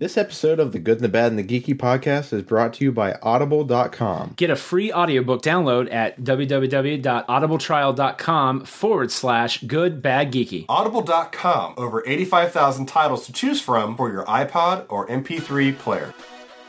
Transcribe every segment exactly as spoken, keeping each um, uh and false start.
This episode of the Good and the Bad and the Geeky podcast is brought to you by Audible dot com. Get a free audiobook download at www.audibletrial.com forward slash good bad geeky. Audible dot com, over eighty-five thousand titles to choose from for your iPod or M P three player.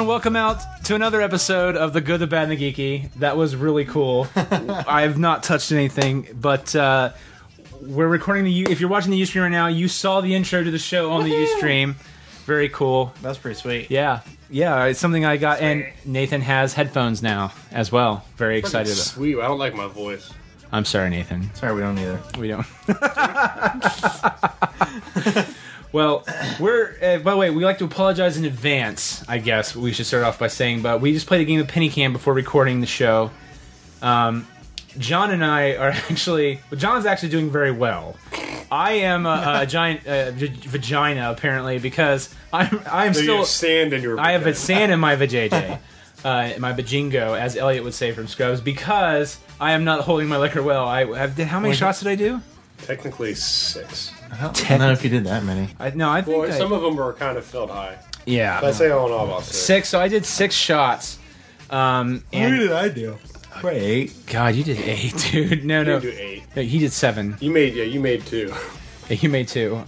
Welcome out to another episode of the Good, the Bad, and the Geeky. That was really cool. I've not touched anything, but uh, we're recording the U- if you're watching the Ustream right now, you saw the intro to the show on Woo-hoo! The Ustream. Very cool. That's pretty sweet. Yeah. Yeah, it's something I got, sweet. And Nathan has headphones now as well. Very excited about. Sweet. I don't like my voice. I'm sorry, Nathan. Sorry, we don't either. We don't. Well, we're, uh, by the way, we like to apologize in advance, I guess we should start off by saying, but we just played a game of Penny Can before recording the show. Um, John and I are actually, well, John's actually doing very well. I am a, a giant uh, v- vagina, apparently, because I'm, I'm so still... you have sand in your vagina. I have a sand in my vajayjay, uh, my bajingo, as Elliot would say from Scrubs, because I am not holding my liquor well. I have, how many shots did I do? Technically six. I don't Ten. know if you did that many. I, no, I think well, I, some of them were kind of filled high. Yeah, I say all in all about six. Six. So I did six shots. Um, and what did I do? Probably eight. God, you did eight, dude. No, you no, did eight. No, he did seven. You made yeah, you made two. Yeah, you made two.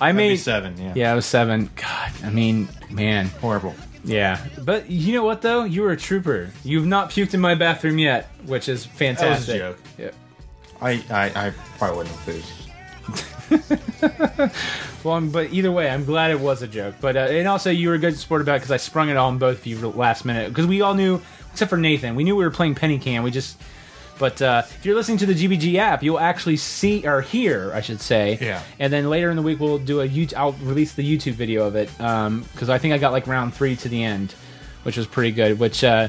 I That'd made seven. Yeah, yeah, I was seven. God, I mean, man, horrible. Yeah, but you know what though? You were a trooper. You've not puked in my bathroom yet, which is fantastic. That was a joke. Yeah. I, I I probably wouldn't have puked. Well, I'm, but either way, I'm glad it was a joke. But uh, and also, you were a good sport about it because I sprung it on both of you last minute. Because we all knew, except for Nathan, we knew we were playing Penny Can. We just, but uh, if you're listening to the G B G app, you'll actually see or hear, I should say. Yeah. And then later in the week, we'll do a YouTube. I'll release the YouTube video of it because um, I think I got like round three to the end, which was pretty good. Which. Uh,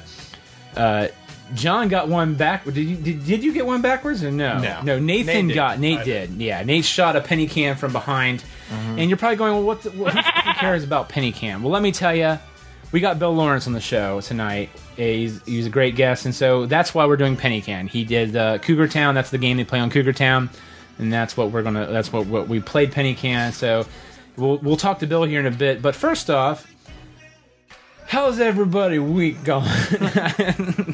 uh, John got one back. Did you did, did you get one backwards or no? No, no Nathan Nate got. Nate did. did. Yeah, Nate shot a Penny Can from behind, mm-hmm. And you're probably going, "Well, what, the, what who cares about Penny Can?" Well, let me tell you, we got Bill Lawrence on the show tonight. He's, he's a great guest, and so that's why we're doing Penny Can. He did uh, Cougar Town. That's the game they play on Cougar Town, and that's what we're gonna. That's what, what we played Penny Can. So we'll we'll talk to Bill here in a bit. But first off. How's everybody week going?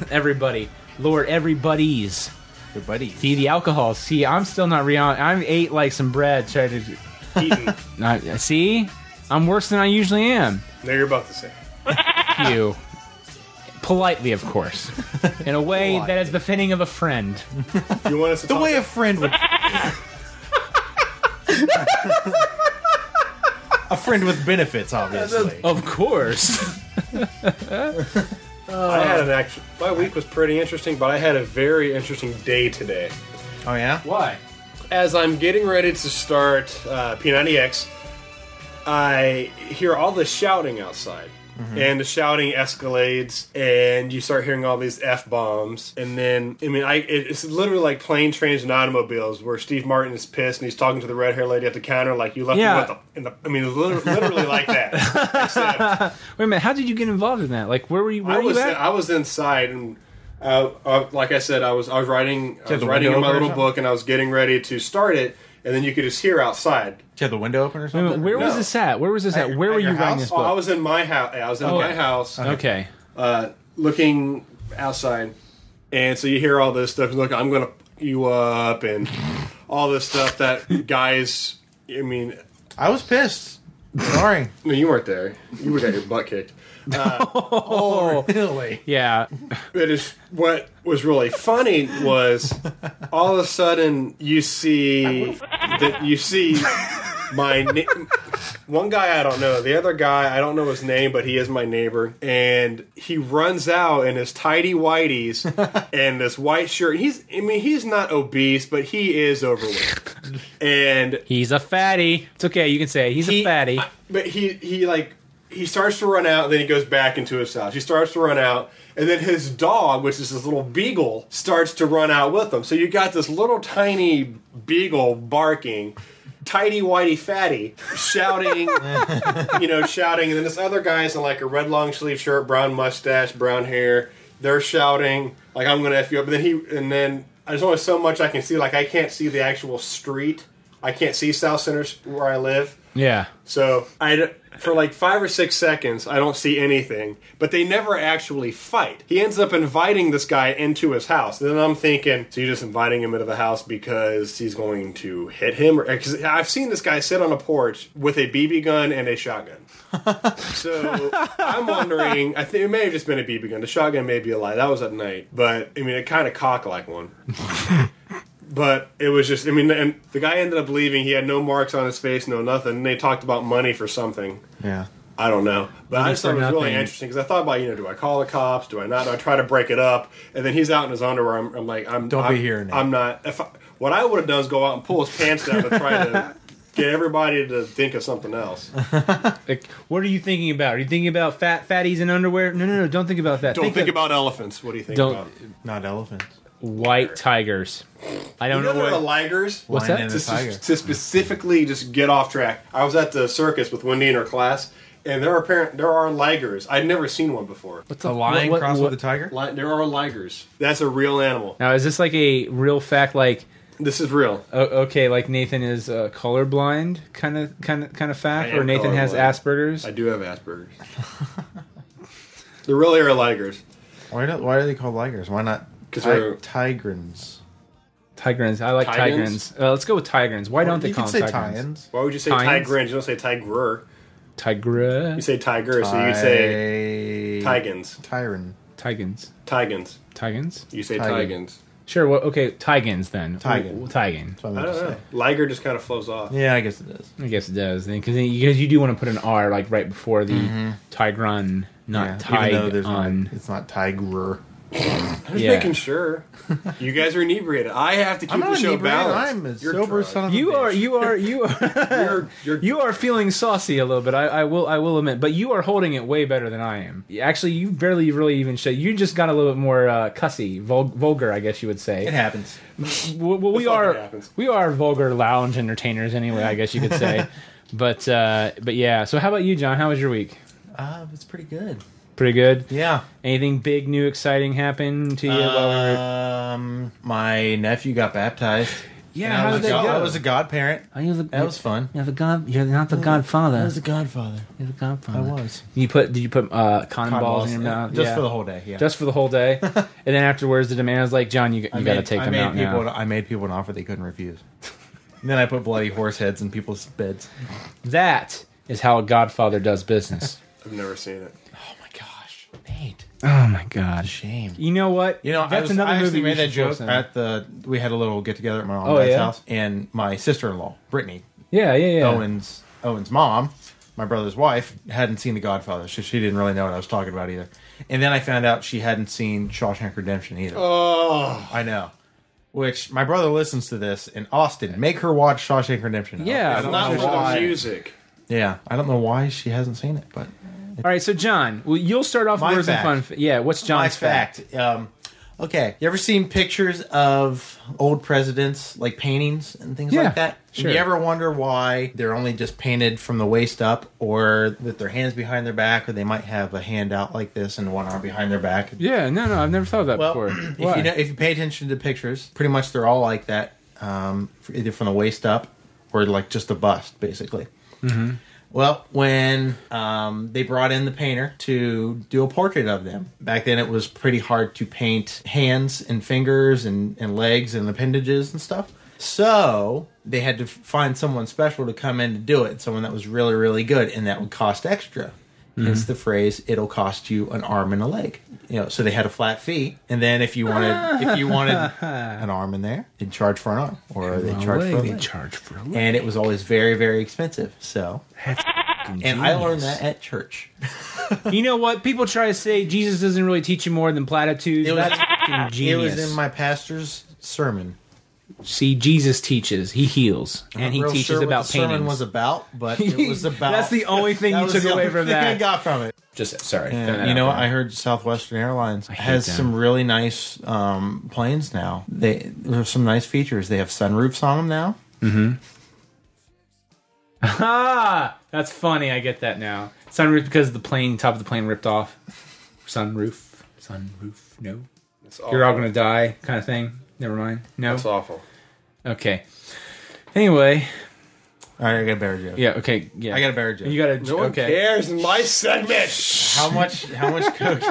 Everybody. Lord, everybody's. Your buddies. See, the alcohol. See, I'm still not re on. I ate like some bread. Tried to... Eating. I, see? I'm worse than I usually am. No, you're about to say. You. Politely, of course. In a way Polite. That is befitting of a friend. You want us to the way about? A friend would... A friend with benefits, obviously. Of course. I had an actual. My week was pretty interesting, but I had a very interesting day today. Oh yeah? Why? As I'm getting ready to start uh, P ninety X, I hear all the shouting outside, mm-hmm. And the shouting escalates, and you start hearing all these F-bombs, and then I mean, I it's literally like Planes, Trains, and Automobiles, where Steve Martin is pissed and he's talking to the red-haired lady at the counter, like you left yeah. me with the, in the. I mean, literally, literally like that. Wait a minute, how did you get involved in that? Like, where were you? Where I were was you at? In, I was inside, and uh, uh, like I said, I was I was writing I was writing in my little book, and I was getting ready to start it. And then you could just hear outside. Did you have the window open or something? Where no. was this at? Where was this at? At Where at were you writing this book? Oh, I was in my house. I was in oh, my okay. house. Okay. Uh, looking outside. And so you hear all this stuff. Look, I'm going to fuck you up and all this stuff that guys, I mean. I was pissed. Sorry. No, you weren't there. You were got your butt kicked. Uh, oh, really? Yeah. It is. What was really funny was all of a sudden you see that you see my na- one guy I don't know, the other guy I don't know his name, but he is my neighbor, and he runs out in his tidy whities and this white shirt. He's, I mean, he's not obese, but he is overweight, and he's a fatty. It's okay, you can say he's he, a fatty, but he he like. He starts to run out, and then he goes back into his house. He starts to run out, and then his dog, which is his little beagle, starts to run out with him. So you got this little tiny beagle barking, tidy whitey fatty, shouting, you know, shouting. And then this other guy's in like a red long sleeve shirt, brown mustache, brown hair. They're shouting like, "I'm gonna F you up." And then he, and then there's only so much I can see. Like I can't see the actual street. I can't see South Center where I live. Yeah. So I. For like five or six seconds, I don't see anything. But they never actually fight. He ends up inviting this guy into his house. And then I'm thinking, so you're just inviting him into the house because he's going to hit him? Because I've seen this guy sit on a porch with a B B gun and a shotgun. So I'm wondering, I think it may have just been a B B gun. The shotgun may be a lie. That was at night. But, I mean, it kind of cocked like one. But it was just, I mean, and the guy ended up leaving. He had no marks on his face, no nothing. And they talked about money for something. Yeah. I don't know. But money I just thought it was nothing. Really interesting because I thought about, you know, do I call the cops? Do I not? Do I try to break it up? And then he's out in his underwear. I'm, I'm like, I'm Don't I'm, be here now. I'm not. If I, what I would have done is go out and pull his pants down and try to get everybody to think of something else. Like, what are you thinking about? Are you thinking about fat fatties in underwear? No, no, no. Don't think about that. Don't think, think of, about elephants. What do you think don't, about? Not elephants. White tigers. I don't you know, know what the ligers. What's that? To, tiger. to specifically just get off track. I was at the circus with Wendy in her class, and there are apparent there are ligers. I'd never seen one before. What's a lion what, what, crossed what, with a tiger? Li- there are ligers. That's a real animal. Now, is this like a real fact? Like this is real. Uh, okay, like Nathan is uh, colorblind, kind of, kind of, kind of fact, or Nathan colorblind. Has Asperger's. I do have Asperger's. There really are ligers. Why do Why are they called ligers? Why not? Ti- Tigrans. Tigrans. I like Tigrans. Uh, let's go with Tigrans. Why well, don't they call them Tigrans? Why would you say Tigrans? Tigrans? You don't say Tigrer. Tigre. You say Tiger, Ty- so you say Tigans. Tyran. Tigans. Tigans. Tigans? You say Tigans. Sure, well, okay, Tigans then. Tigan. Tigan. I don't know. Liger just kind of flows off. Yeah, I guess it does. I guess it does. Because you do want to put an R like right before the mm-hmm. Tigran, not yeah, Tigon. Not, it's not Tigrer. I'm just yeah. making sure you guys are inebriated. I have to keep the show balanced. I'm a you're sober drunk. Son of a you bitch. Are, you are, you are, you're, you're, you are feeling saucy a little bit. I, I will, I will admit, but you are holding it way better than I am. Actually, you barely really even show. You just got a little bit more uh, cussy, vul- vulgar, I guess you would say. It happens. Well, we are, we are vulgar lounge entertainers anyway. I guess you could say, but, uh, but yeah. So, how about you, John? How was your week? Uh, it's pretty good. Pretty good? Yeah. Anything big, new, exciting happen to you? Um, my nephew got baptized. Yeah, how did that go? I was a godparent. Oh, you the, that was fun. You're the god. You're not the godfather. I was the godfather. You're the godfather. I was. You put? Did you put uh, cotton, cotton balls, balls in your mouth? Just yeah. for the whole day. Yeah. Just for the whole day. And then afterwards, the demand was like, John, you, you got to take I them made out people, now. I made people an offer they couldn't refuse. And then I put bloody horse heads in people's beds. That is how a godfather does business. I've never seen it. Made. Oh my god! Shame. You know what? You know, that's I was, another I movie. We made that joke in. At the. We had a little get together at my mom's oh, yeah? house, and my sister-in-law, Brittany. Yeah, yeah, yeah. Owen's Owen's mom, my brother's wife, hadn't seen The Godfather, so she didn't really know what I was talking about either. And then I found out she hadn't seen Shawshank Redemption either. Oh, I know. Which my brother listens to this in Austin. Make her watch Shawshank Redemption. Yeah, it's not for the music. Yeah, I don't know why she hasn't seen it, but. All right, so John, well, you'll start off with fun. Fa- yeah, what's John's fact? fact? Um, okay, you ever seen pictures of old presidents, like paintings and things yeah, like that? Sure. You ever wonder why they're only just painted from the waist up, or with their hands behind their back, or they might have a hand out like this and one arm behind their back? Yeah, no, no, I've never thought of that well, before. if you know, if you pay attention to the pictures, pretty much they're all like that, um, either from the waist up or like just a bust, basically. Mm-hmm. Well, when um, they brought in the painter to do a portrait of them, back then it was pretty hard to paint hands and fingers and, and legs and appendages and stuff. So they had to find someone special to come in to do it, someone that was really, really good, and that would cost extra. Mm-hmm. Hence the phrase, it'll cost you an arm and a leg. You know, so they had a flat fee, and then if you wanted if you wanted an arm in there, they'd charge for an arm, or they charge for a leg. They charge for a leg. And it was always very, very expensive. So that's and genius. I learned that at church. You know what? People try to say Jesus doesn't really teach you more than platitudes. It was, that's genius. It was in my pastor's sermon. See, Jesus teaches, he heals, and he teaches sure about paintings. Sermon was about, but it was about. That's the only thing you took away from that. I got from it. Just sorry. And, you know, I heard Southwestern Airlines has them. some really nice um, planes now. They there's some nice features. They have sunroofs on them now. Mm-hmm. Ah, that's funny. I get that now. Sunroof because the plane top of the plane ripped off. Sunroof, sunroof. No, that's awful. You're all gonna die, kind of thing. Never mind. No. That's awful. Okay. Anyway. All right, I got a better joke. Yeah, okay. Yeah. I got a better joke. You got a joke. No one okay. cares in my segment. How much how much coke?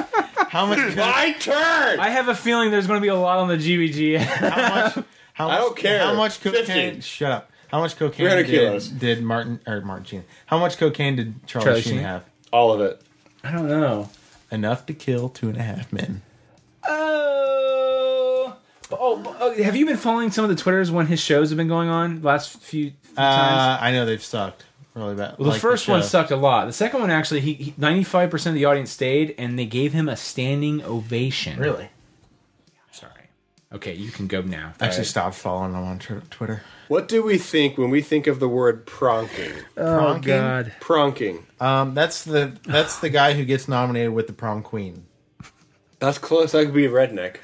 How much coke? My turn. I have a feeling there's going to be a lot on the G B G. How much how much I don't care. How much cocaine? Shut up. How much cocaine did, kilos. did Martin or Martin Sheen? How much cocaine did Charlie, Charlie Sheen, Sheen have? All of it. I don't know. Enough to kill Two and a Half Men. Oh. Oh, have you been following some of the Twitters when his shows have been going on the last few, few uh, times? I know they've sucked really bad. Well, the like first the one sucked a lot. The second one actually, he, he ninety-five percent of the audience stayed, and they gave him a standing ovation. Really? Sorry. Okay, you can go now. I actually right. stopped following him on t- Twitter. What do we think when we think of the word pronking? Oh, pronking? God. Pronking. Um, that's the that's the guy who gets nominated with the prom queen. That's close. I could be a redneck.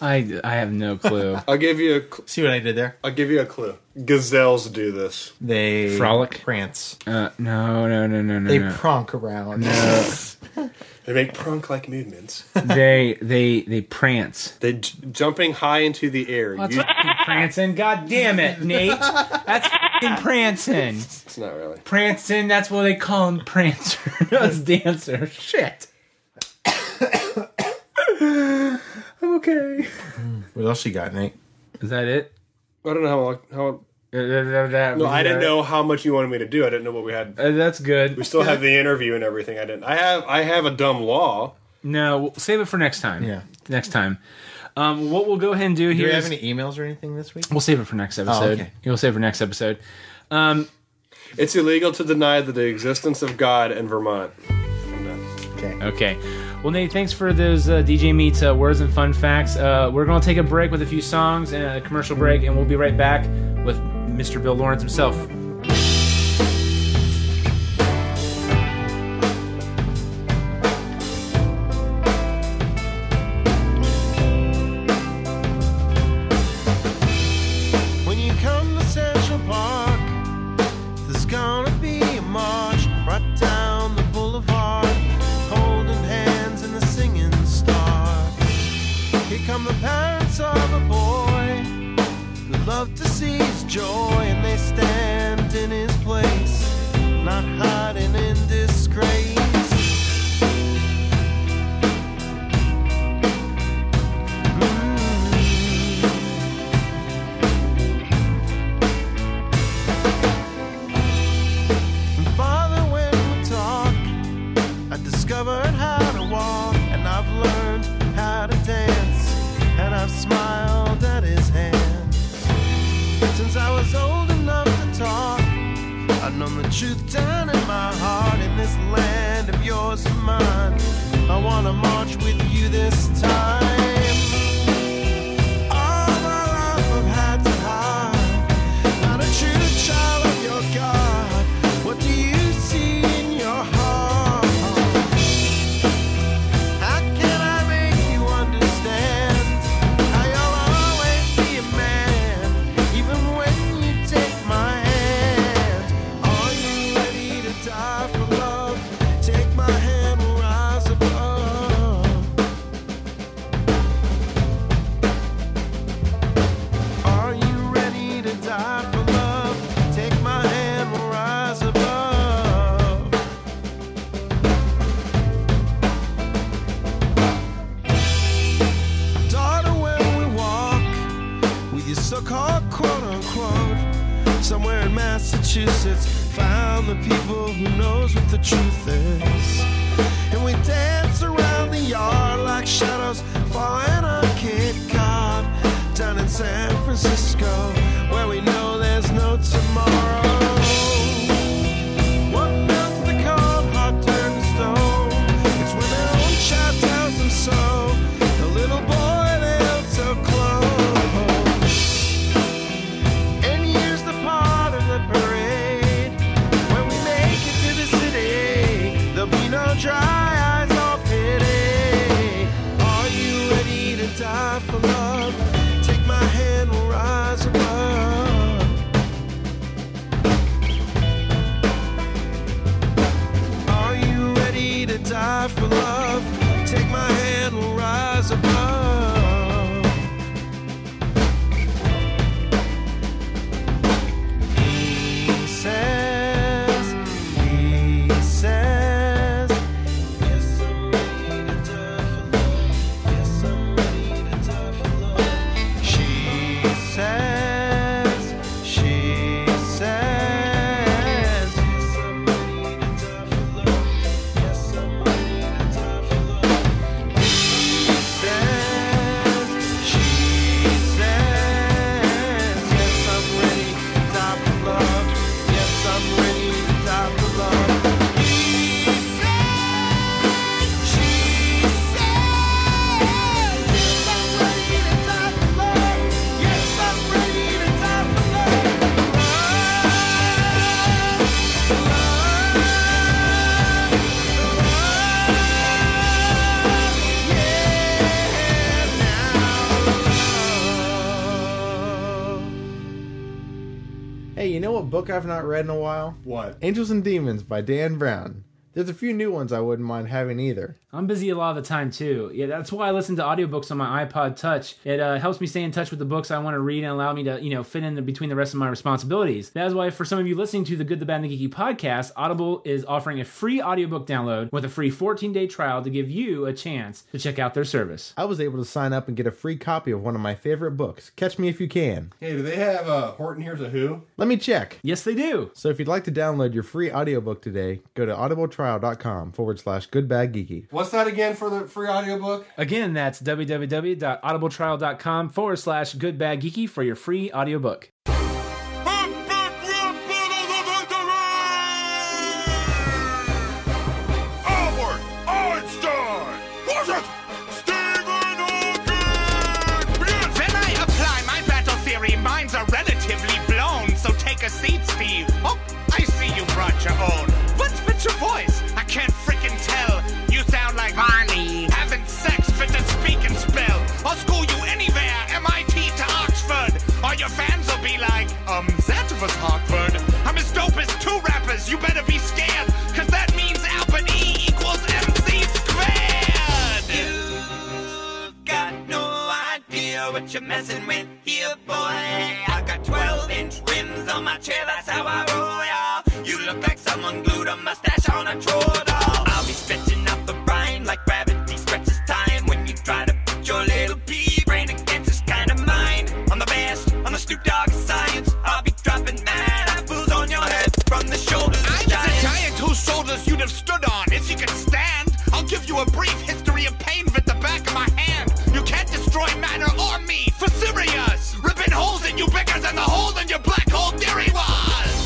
I, I have no clue. I'll give you a... Cl- See what I did there? I'll give you a clue. Gazelles do this. They... Frolic? Prance. Uh, no, no, no, no, no. They no. pronk around. No. They make pronk-like movements. They they they prance. They j- jumping high into the air. Well, that's you- prancing. God damn it, Nate. That's prancing. It's not really. Prancing, that's what they call him, prancer. No, it's dancer. Shit. I'm okay. What else you got, Nate? Is that it? I don't know how long, how no, I didn't know how much you wanted me to do. I didn't know what we had. Uh, that's good. We still have the interview and everything. I didn't. I have. I have a dumb law. No, we'll save it for next time. Yeah, next time. Um, what we'll go ahead and do, do here. Do we have any emails or anything this week? We'll save it for next episode. Oh, okay. We'll save it for next episode. Um, it's illegal to deny the existence of God in Vermont. Okay. Okay. Well, Nate, thanks for those uh, D J Meets uh, words and fun facts. Uh, we're going to take a break with a few songs and a commercial break, and we'll be right back with Mister Bill Lawrence himself. in Massachusetts, found the people who knows what the truth is. And we dance around the yard like shadows falling on Cape Cod, down in San Francisco, where we know there's no tomorrow. What melts the cold heart turns stone? It's when their own child tells them so. Dry eyes all pity. Are you ready to die for love? Take my hand, we'll rise above. Are you ready to die for love? Take my hand, we'll rise above. He says, he says, book I've not read in a while? What? Angels and Demons by Dan Brown. There's a few new ones I wouldn't mind having either. I'm busy a lot of the time too. Yeah, that's why I listen to audiobooks on my iPod Touch. It uh, helps me stay in touch with the books I want to read and allow me to, you know, fit in the, between the rest of my responsibilities. That's why for some of you listening to the Good, the Bad, and the Geeky podcast, Audible is offering a free audiobook download with a free fourteen-day trial to give you a chance to check out their service. I was able to sign up and get a free copy of one of my favorite books, Catch Me If You Can. Hey, do they have uh, Horton Hears a Who? Let me check. Yes, they do. So if you'd like to download your free audiobook today, go to audible trial dot com forward slash Good, Bad, Geeky. What's that again for the free audiobook? Again, that's www.audible trial dot com forward slash good bad geeky for your free audiobook. When I apply my battle theory, minds are relatively blown, so take a seat, Steve. Oh, I see you brought your own. What's with your voice? I can't frickin' tell. You sound like Barney having sex fit to speak and spell. I'll school you anywhere, M I T to Oxford. All your fans will be like, um, that was awkward. I'm as dope as two rappers, you better be scared, cause that means Albert E equals M C squared. You've got no idea what you're messing with here, boy. I've got twelve-inch rims on my chair, that's how I roll, y'all. You look like someone glued a mustache on a troll doll. I'll be stretching out the brine like gravity stretches time when you try to put your little pea brain against this kind of mine. I'm the best, I'm the Snoop Dogg of science. I'll be dropping mad apples on your head from the shoulders of giants. I'm the giant whose shoulders you'd have stood on if you could stand. I'll give you a brief history of pain with the back of my hand. You can't destroy matter or me for serious. Ripping holes in you bigger than the hole in your black hole theory was.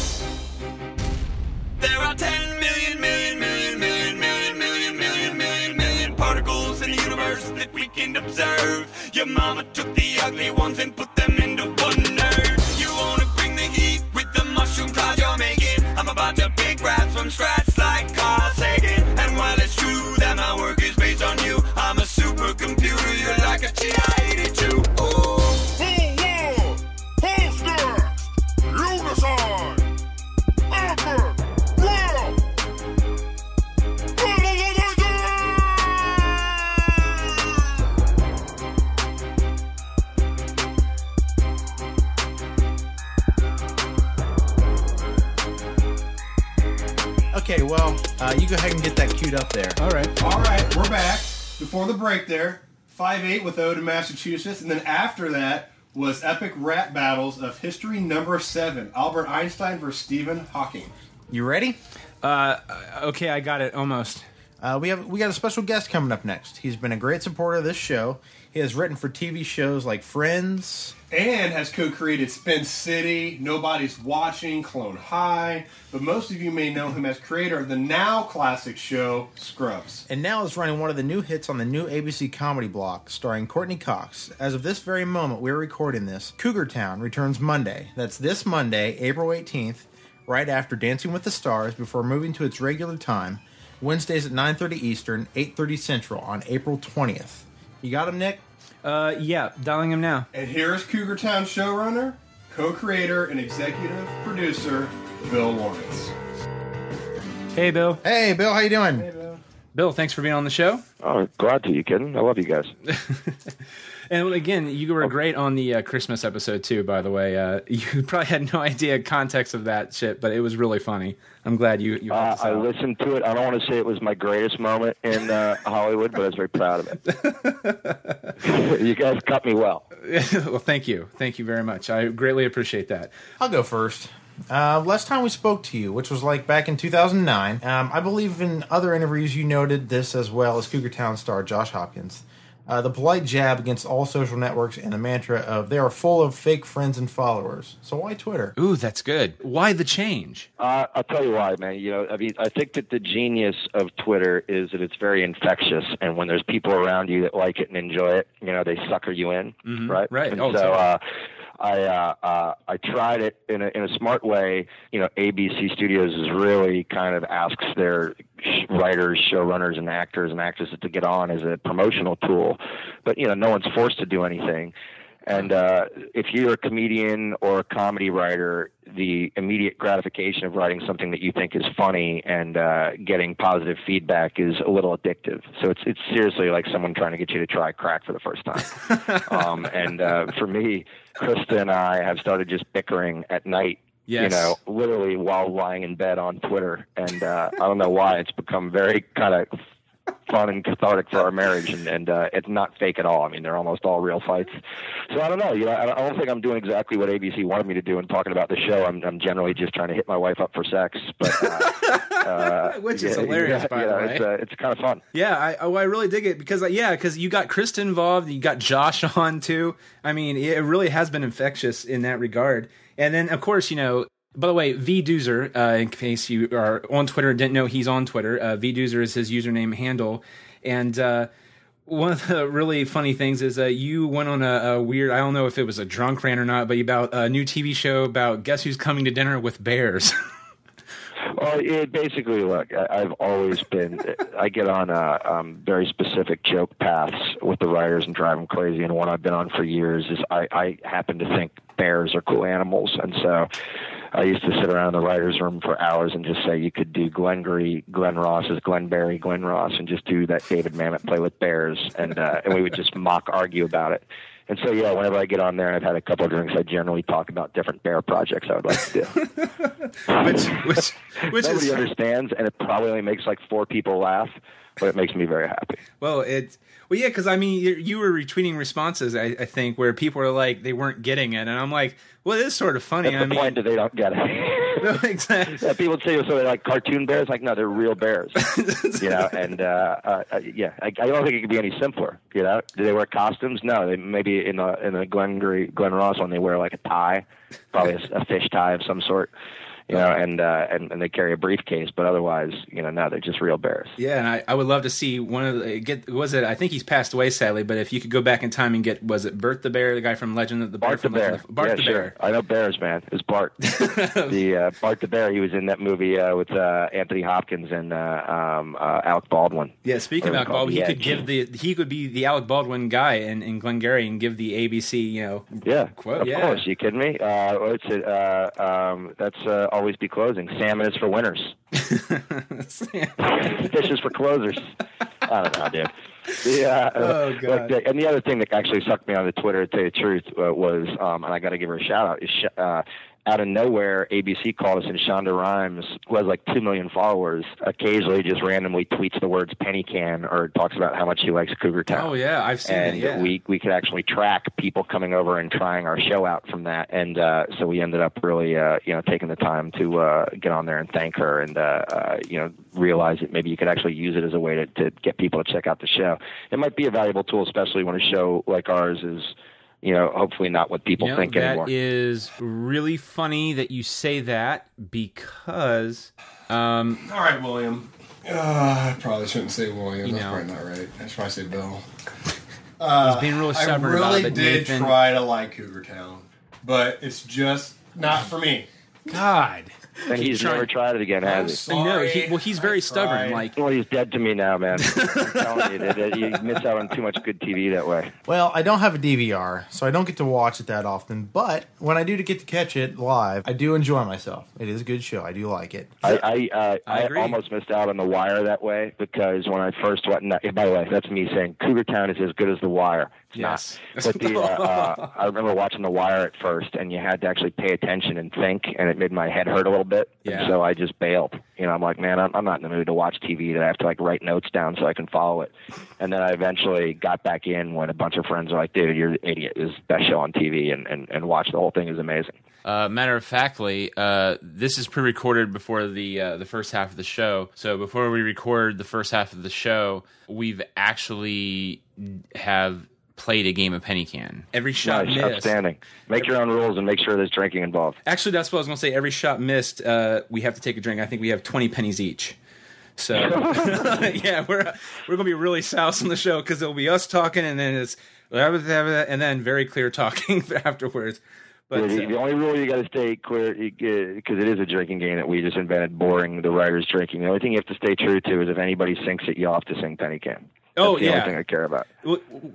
There are ten million, million, million, million, million, million, million, million, million particles in the universe that we can observe. Your mama took the ugly ones and put them into one nerve. You wanna bring the heat with the mushroom cloud you're making? I'm about to pick raps from scratch like Carl Sagan. And while it's true that my work is based on you, I'm a supercomputer, you're like a T I eighty-two. Ooh. Full wall, full stacks, unison, upper. Okay, well, uh, you go ahead and get that queued up there. All right. All right, we're back. Before the break there, five eight with Ode in Massachusetts, and then after that, was epic rap battles of history number seven, Albert Einstein versus Stephen Hawking. You ready? Uh, okay, I got it, almost. Uh, we have we got a special guest coming up next. He's been a great supporter of this show. He has written for T V shows like Friends. And has co-created Spin City, Nobody's Watching, Clone High. But most of you may know him as creator of the now classic show, Scrubs. And now is running one of the new hits on the new A B C comedy block, starring Courtney Cox. As of this very moment, we're recording this. Cougar Town returns Monday. That's this Monday, April eighteenth, right after Dancing with the Stars, before moving to its regular time. Wednesdays at nine thirty Eastern, eight thirty Central on April twentieth. You got him, Nick? Uh, yeah, dialing him now. And here's Cougar Town showrunner, co-creator, and executive producer, Bill Lawrence. Hey, Bill. Hey, Bill, how you doing? Hey, Bill. Bill, thanks for being on the show. Oh, glad to. You kidding? I love you guys. And again, you were great on the uh, Christmas episode, too, by the way. Uh, you probably had no idea context of that shit, but it was really funny. I'm glad you... you uh, I listened to it. I don't want to say it was my greatest moment in uh, Hollywood, but I was very proud of it. You guys cut me well. Well, thank you. Thank you very much. I greatly appreciate that. I'll go first. Uh, last time we spoke to you, which was like back in two thousand nine, um, I believe in other interviews you noted this as well as Cougar Town star Josh Hopkins. Uh, the polite jab against all social networks and the mantra of they are full of fake friends and followers. So why Twitter? Ooh, that's good. Why the change? Uh, I'll tell you why, man. You know, I mean, I think that the genius of Twitter is that it's very infectious, and when there's people around you that like it and enjoy it, you know, they sucker you in, mm-hmm. right? Right. And oh, so, uh, I uh, uh, I tried it in a in a smart way. You know, A B C Studios is really kind of asks their writers, showrunners, and actors and actresses to get on as a promotional tool, but you know, no one's forced to do anything. And uh, if you're a comedian or a comedy writer, the immediate gratification of writing something that you think is funny and uh, getting positive feedback is a little addictive. So it's it's seriously like someone trying to get you to try crack for the first time. um, and uh, for me, Krista and I have started just bickering at night. Yes. You know, literally while lying in bed on Twitter. And uh, I don't know why it's become very kind of fun and cathartic for our marriage, and, and uh, it's not fake at all. I mean, they're almost all real fights. So I don't know. You know, I don't think I'm doing exactly what A B C wanted me to do in talking about the show. I'm, I'm generally just trying to hit my wife up for sex, but uh, uh, which is yeah, hilarious. Yeah, by yeah, the way, it's, uh, it's kind of fun. Yeah, I oh, I really dig it because uh, yeah, because you got Krista involved, you got Josh on too. I mean, it really has been infectious in that regard. And then of course, you know. By the way, VDoozer, uh, in case you are on Twitter and didn't know he's on Twitter, uh, VDoozer is his username handle. And uh, one of the really funny things is uh, you went on a, a weird, I don't know if it was a drunk rant or not, but about a new T V show about Guess Who's Coming to Dinner with Bears. Well, it basically, look, I've always been, I get on uh, um, very specific joke paths with the writers and drive them crazy. And one I've been on for years is I, I happen to think bears are cool animals. And so I used to sit around the writer's room for hours and just say you could do Glengarry Glen Ross as Glengarry Glen Ross and just do that David Mamet play with bears. And, uh, and we would just mock argue about it. And so, yeah, whenever I get on there and I've had a couple of drinks, I generally talk about different bear projects I would like to do. which which, which Nobody is... understands, and it probably only makes like four people laugh, but it makes me very happy. Well, it's, well yeah, because, I mean, you, you were retweeting responses, I, I think, where people are like, they weren't getting it. And I'm like, well, it is sort of funny. That's I the mean, point that they don't get it. No, exactly. Yeah, people say so like cartoon bears. Like, no, they're real bears. You know, and uh, uh, yeah, I, I don't think it could be any simpler. You know, do they wear costumes? No, they maybe in the in the Glengarry Glen Ross one they wear like a tie, probably a, a fish tie of some sort. You know, and, uh, and and they carry a briefcase, but otherwise, you know, no, they're just real bears. Yeah, and I, I would love to see one of the, get, was it, I think he's passed away, sadly, but if you could go back in time and get, was it Bert the Bear, the guy from Legend of the Bart Bear? Bart the Bear. Legend, Bart yeah, the sure. Bear. I know bears, man. It was Bart. the uh, Bart the Bear, he was in that movie uh, with uh, Anthony Hopkins and uh, um, uh, Alec Baldwin. Yeah, speaking of Alec Baldwin, he yeah, could give the, he could be the Alec Baldwin guy in, in Glengarry and give the A B C, you know, yeah, quote. Of yeah. course, you kidding me? Uh, it's, uh, um, that's, uh, always be closing. Salmon is for winners. Fish is for closers. I don't know, dude. Yeah. Oh, God. Like, and the other thing that actually sucked me on the Twitter, to tell you the truth, uh, was, um, and I got to give her a shout out, is sh- uh, out of nowhere, A B C called us, and Shonda Rhimes, who has like two million followers, occasionally just randomly tweets the words Penny Can or talks about how much she likes Cougar Town. Oh, yeah, I've seen and that, yeah. we, we could actually track people coming over and trying our show out from that. And uh, so we ended up really, uh, you know, taking the time to uh, get on there and thank her and, uh, uh, you know, realize that maybe you could actually use it as a way to, to get people to check out the show. It might be a valuable tool, especially when a show like ours is, you know, hopefully not what people you know, think that anymore. That is really funny that you say that because... Um, All right, William. Uh, I probably shouldn't say William. That's know, probably not right. I should probably say Bill. Uh, He's being really stubborn really about it. I really did Nathan. try to like Cougar Town, but it's just not for me. God. And he's trying. never tried it again, has he? No, he, well, he's very stubborn. Like, well, he's dead to me now, man. I'm telling you, that, that you miss out on too much good T V that way. Well, I don't have a D V R, so I don't get to watch it that often. But when I do to get to catch it live, I do enjoy myself. It is a good show. I do like it. I I, uh, I, I almost missed out on The Wire that way because when I first went, no, by the way, that's me saying Cougar Town is as good as The Wire. Yes. But the, uh, uh, I remember watching The Wire at first, and you had to actually pay attention and think, and it made my head hurt a little bit. Yeah. And so I just bailed. You know, I'm like, man, I'm, I'm not in the mood to watch T V that I have to like write notes down so I can follow it. And then I eventually got back in when a bunch of friends were like, dude, you're an idiot. It was the best show on T V, and, and, and watch the whole thing is amazing. Uh, matter of factly, uh, this is pre-recorded before the uh, the first half of the show. So before we record the first half of the show, we've actually have... played a game of Penny Can. Every shot nice, missed. Outstanding. Make every, your own rules and make sure there's drinking involved. Actually, that's what I was going to say. Every shot missed, uh, we have to take a drink. I think we have twenty pennies each. So, yeah, we're we're going to be really soused on the show because it'll be us talking and then it's blah, blah, blah, blah, and then very clear talking afterwards. But yeah, the, the only rule you got to stay clear, because it is a drinking game that we just invented, boring the writers drinking. The only thing you have to stay true to is if anybody sinks it, you have to sing Penny Can. That's oh the yeah, only thing I care about.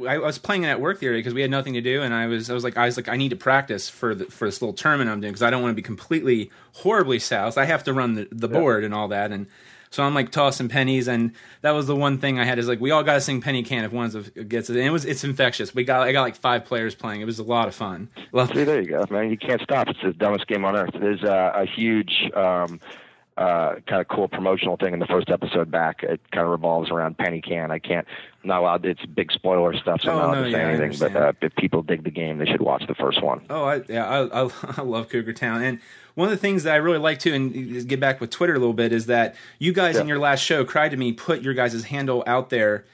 I was playing it at work the other day because we had nothing to do, and I was, I was like, I was like, I need to practice for the, for this little tournament I'm doing because I don't want to be completely horribly soused. I have to run the, the yeah. board and all that, and so I'm like tossing pennies, and that was the one thing I had is like we all got to sing Penny Can if one gets it. And it was it's infectious. We got I got like five players playing. It was a lot of fun. Love See, there you go, man. You can't stop. It's the dumbest game on earth. There's uh, a huge. Um, Uh, kind of cool promotional thing in the first episode back. It kind of revolves around Penny Can. I can't, I'm not allowed, it's big spoiler stuff, so oh, I'm not allowed no, to say yeah, anything. But uh, if people dig the game, they should watch the first one. Oh, I, yeah, I, I, I love Cougar Town. And one of the things that I really like too, and get back with Twitter a little bit, is that you guys yeah. in your last show, Cry to Me, put your guys' handle out there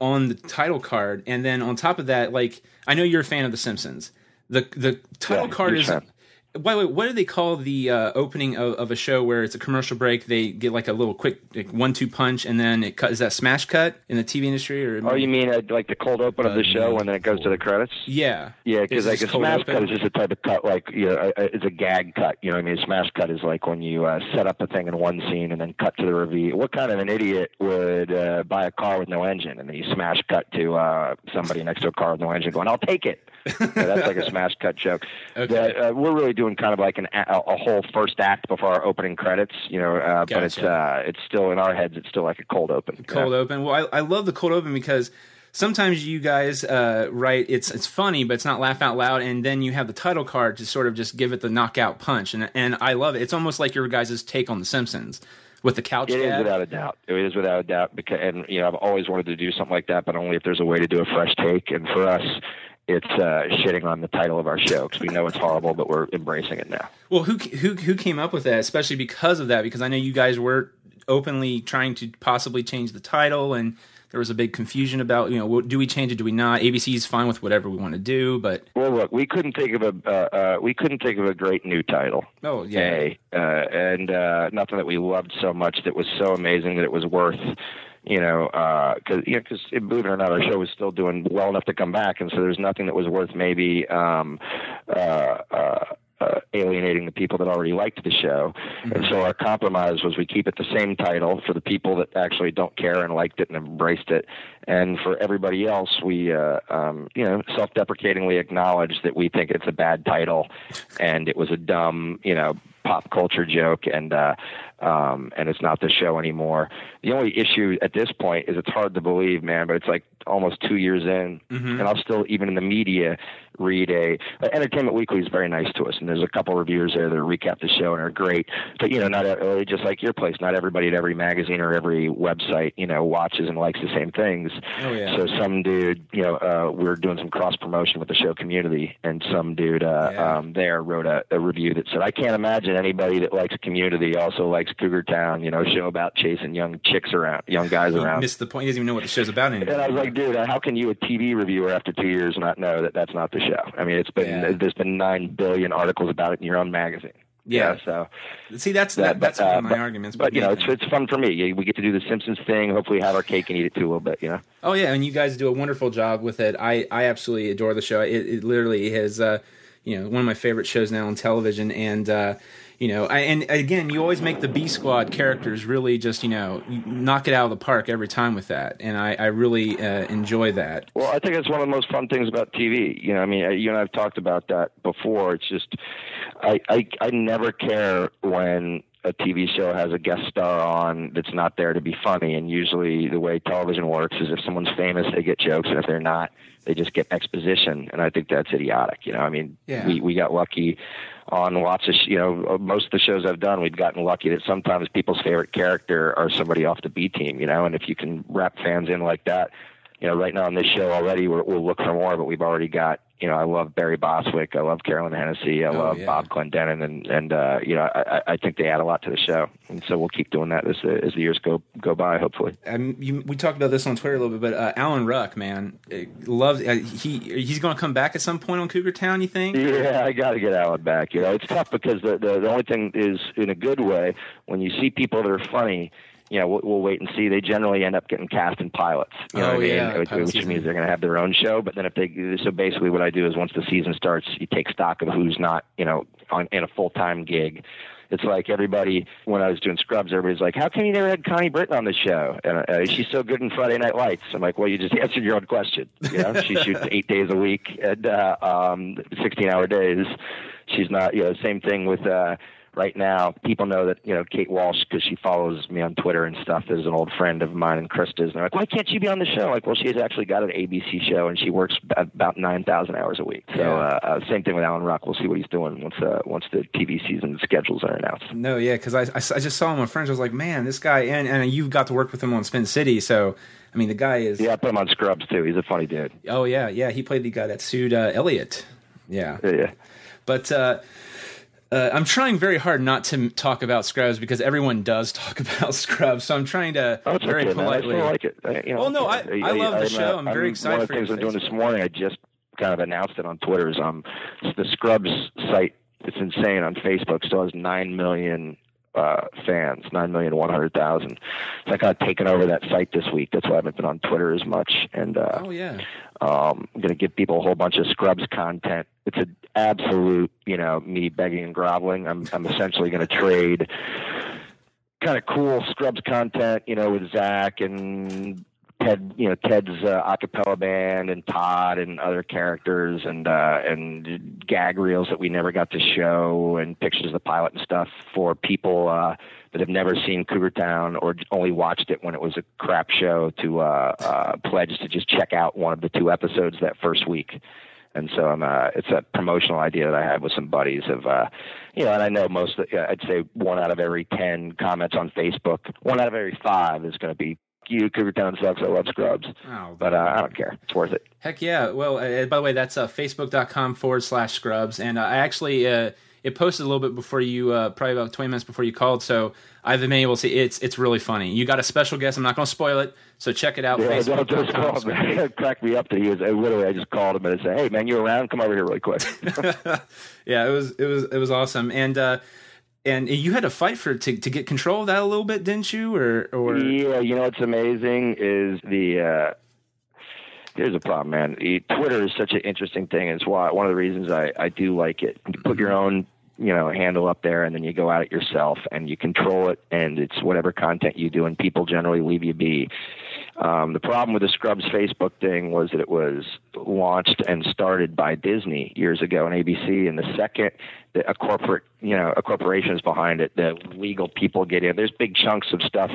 on the title card. And then on top of that, like, I know you're a fan of The Simpsons. The, the title yeah, card is. Fan. By the way, what do they call the uh, opening of, of a show where it's a commercial break? They get like a little quick like one-two punch, and then it cut. Is that smash cut in the T V industry? Or oh, you mean uh, like the cold open uh, of the show, and then it goes to the credits? Yeah, yeah, because like a smash cut is just a type of cut, like you know, a, a, it's a gag cut. You know, what I mean, a smash cut is like when you uh, set up a thing in one scene and then cut to the reveal. What kind of an idiot would uh, buy a car with no engine and then you smash cut to uh, somebody next to a car with no engine going, "I'll take it." Yeah, that's like a smash cut joke. Okay. That, uh, we're really doing kind of like an a, a whole first act before our opening credits, you know. Uh, gotcha. But it's uh, it's still in our heads. It's still like a cold open. Cold yeah. open. Well, I, I love the cold open because sometimes you guys uh, write it's it's funny, but it's not laugh out loud. And then you have the title card to sort of just give it the knockout punch. And and I love it. It's almost like your guys' take on The Simpsons. With the couch, it is without a doubt. It is without a doubt. Because and you know, I've always wanted to do something like that, but only if there's a way to do a fresh take. And for us, it's uh, shitting on the title of our show because we know it's horrible, but we're embracing it now. Well, who who who came up with that, especially because of that? Because I know you guys were openly trying to possibly change the title, and there was a big confusion about, you know, do we change it, do we not? A B C is fine with whatever we want to do, but well, look, we couldn't think of a uh, uh, we couldn't think of a great new title. Oh yeah, a, uh, and uh, nothing that we loved so much that was so amazing that it was worth. You know, because uh, you know, believe it or not, our show was still doing well enough to come back, and so there's nothing that was worth maybe um, uh, uh, uh, alienating the people that already liked the show. Mm-hmm. And so our compromise was we keep it the same title for the people that actually don't care and liked it and embraced it, and for everybody else, we uh, um, you know self-deprecatingly acknowledge that we think it's a bad title, and it was a dumb you know pop culture joke, and. Uh, Um, and it's not the show anymore. The only issue at this point is it's hard to believe, man, but it's like almost two years in, mm-hmm. and I'll still, even in the media, read a uh, Entertainment Weekly is very nice to us, and there's a couple reviewers there that recap the show and are great. But you know, not uh, just like your place, not everybody at every magazine or every website, you know, watches and likes the same things. Oh, yeah. So some dude, you know, uh, we we're doing some cross promotion with the show Community, and some dude uh, yeah. um, there wrote a, a review that said, "I can't imagine anybody that likes Community also likes Cougar Town, you know, show about chasing young chicks around, young guys around." Missed the point. He doesn't even know what the show's about anymore. And I was like, dude, how can you, a T V reviewer, after two years, not know that that's not the show? I mean, it's been yeah. there's been nine billion articles about it in your own magazine. Yeah. yeah so see, that's that, that's uh, one of my but, arguments. But, but you yeah. know, it's it's fun for me. We get to do the Simpsons thing. Hopefully, have our cake and eat it too a little bit. You know. Oh yeah, and you guys do a wonderful job with it. I, I absolutely adore the show. It, it literally has, uh, you know, one of my favorite shows now on television, and. Uh, You know, I, and again, you always make the B Squad characters really just, you know, knock it out of the park every time with that, and I, I really uh, enjoy that. Well, I think it's one of the most fun things about T V. You know, I mean, you and I have talked about that before. It's just, I, I, I never care when a T V show has a guest star on that's not there to be funny, and usually the way television works is if someone's famous, they get jokes, and if they're not, they just get exposition, and I think that's idiotic. You know, I mean, yeah. we, we got lucky on lots of, sh- you know, most of the shows I've done, we've gotten lucky that sometimes people's favorite character are somebody off the B team, you know, and if you can wrap fans in like that, you know, right now on this show already, we're, we'll look for more, but we've already got, you know, I love Barry Bostwick, I love Carolyn Hennessy, I oh, love yeah. Bob Clendenin, and, and uh, you know, I, I think they add a lot to the show, and so we'll keep doing that as the, as the years go go by, hopefully. Um, you, we talked about this on Twitter a little bit, but uh, Alan Ruck, man, loves uh, he he's going to come back at some point on Cougar Town, you think? Yeah, I got to get Alan back. You know, it's tough because the, the the only thing is, in a good way, when you see people that are funny. Yeah, you know, we'll, we'll wait and see. They generally end up getting cast in pilots, you know oh, what I mean? Yeah, which, which means they're going to have their own show. But then if they so basically what I do is once the season starts, you take stock of who's not, you know, on, in a full-time gig. It's like everybody, when I was doing Scrubs, everybody's like, how come you never had Connie Britton on the show? And uh, she's so good in Friday Night Lights. I'm like, well, you just answered your own question. You know, she shoots eight days a week and uh, um, sixteen-hour days. She's not, you know, same thing with... Uh, Right now, people know that, you know, Kate Walsh, because she follows me on Twitter and stuff, is an old friend of mine and Krista's. And they're like, why can't she be on the show? Like, well, she's actually got an A B C show, and she works about nine thousand hours a week. So yeah. uh, same thing with Alan Ruck. We'll see what he's doing once uh, once the T V season schedules are announced. No, yeah, because I, I, I just saw him on Friends. I was like, man, this guy, and, and you've got to work with him on Spin City, so... I mean, the guy is... Yeah, I put him on Scrubs, too. He's a funny dude. Oh, yeah, yeah. He played the guy that sued uh, Elliot. Yeah. Yeah, yeah. But... Uh, Uh, I'm trying very hard not to talk about Scrubs because everyone does talk about Scrubs, so I'm trying to oh, it's very okay, politely. Man. I still like it. I, you know, oh no, I, I, I love I, the I, show. I'm, I'm very excited. One of the things I'm doing this morning, I just kind of announced it on Twitter. Is um, the Scrubs site? It's insane on Facebook. Still has nine million. Uh, fans, nine million one hundred thousand. So I kind of taken over that site this week. That's why I haven't been on Twitter as much. And uh, oh, yeah. um, I'm going to give people a whole bunch of Scrubs content. It's an absolute, you know, me begging and groveling. I'm, I'm essentially going to trade kind of cool Scrubs content, you know, with Zach and Ted, you know, Ted's uh, a cappella band and Todd and other characters and uh, and gag reels that we never got to show and pictures of the pilot and stuff for people uh, that have never seen Cougar Town or only watched it when it was a crap show to uh, uh, pledge to just check out one of the two episodes that first week. And so I'm, uh, it's a promotional idea that I had with some buddies of, uh, you know, and I know most, of, uh, I'd say one out of every ten comments on Facebook, one out of every five is going to be, you, Cougar Town sucks, I love Scrubs. Oh, but uh, I don't care. It's worth it. Heck yeah. Well, uh, by the way, that's uh, facebook.com forward slash Scrubs. And uh, I actually, uh, it posted a little bit before you, uh, probably about twenty minutes before you called. So I've been able to see it's it's really funny. You got a special guest. I'm not going to spoil it. So check it out. Yeah, Facebook. Don't just call him. It cracked me up that he was, I literally, I just called him and I said, hey, man, you around? Come over here really quick. Yeah, it was, it was, it was awesome. And, uh, And you had to fight for to to get control of that a little bit, didn't you? Or, or yeah, you know what's amazing is the uh, here's the problem, man. Twitter is such an interesting thing. It's why one of the reasons I, I do like it. You put your own you know handle up there, and then you go at it yourself, and you control it, and it's whatever content you do, and people generally leave you be. Um, the problem with the Scrubs Facebook thing was that it was launched and started by Disney years ago and A B C, and the second that a corporate, you know, a corporation is behind it, the legal people get in. There's big chunks of stuff.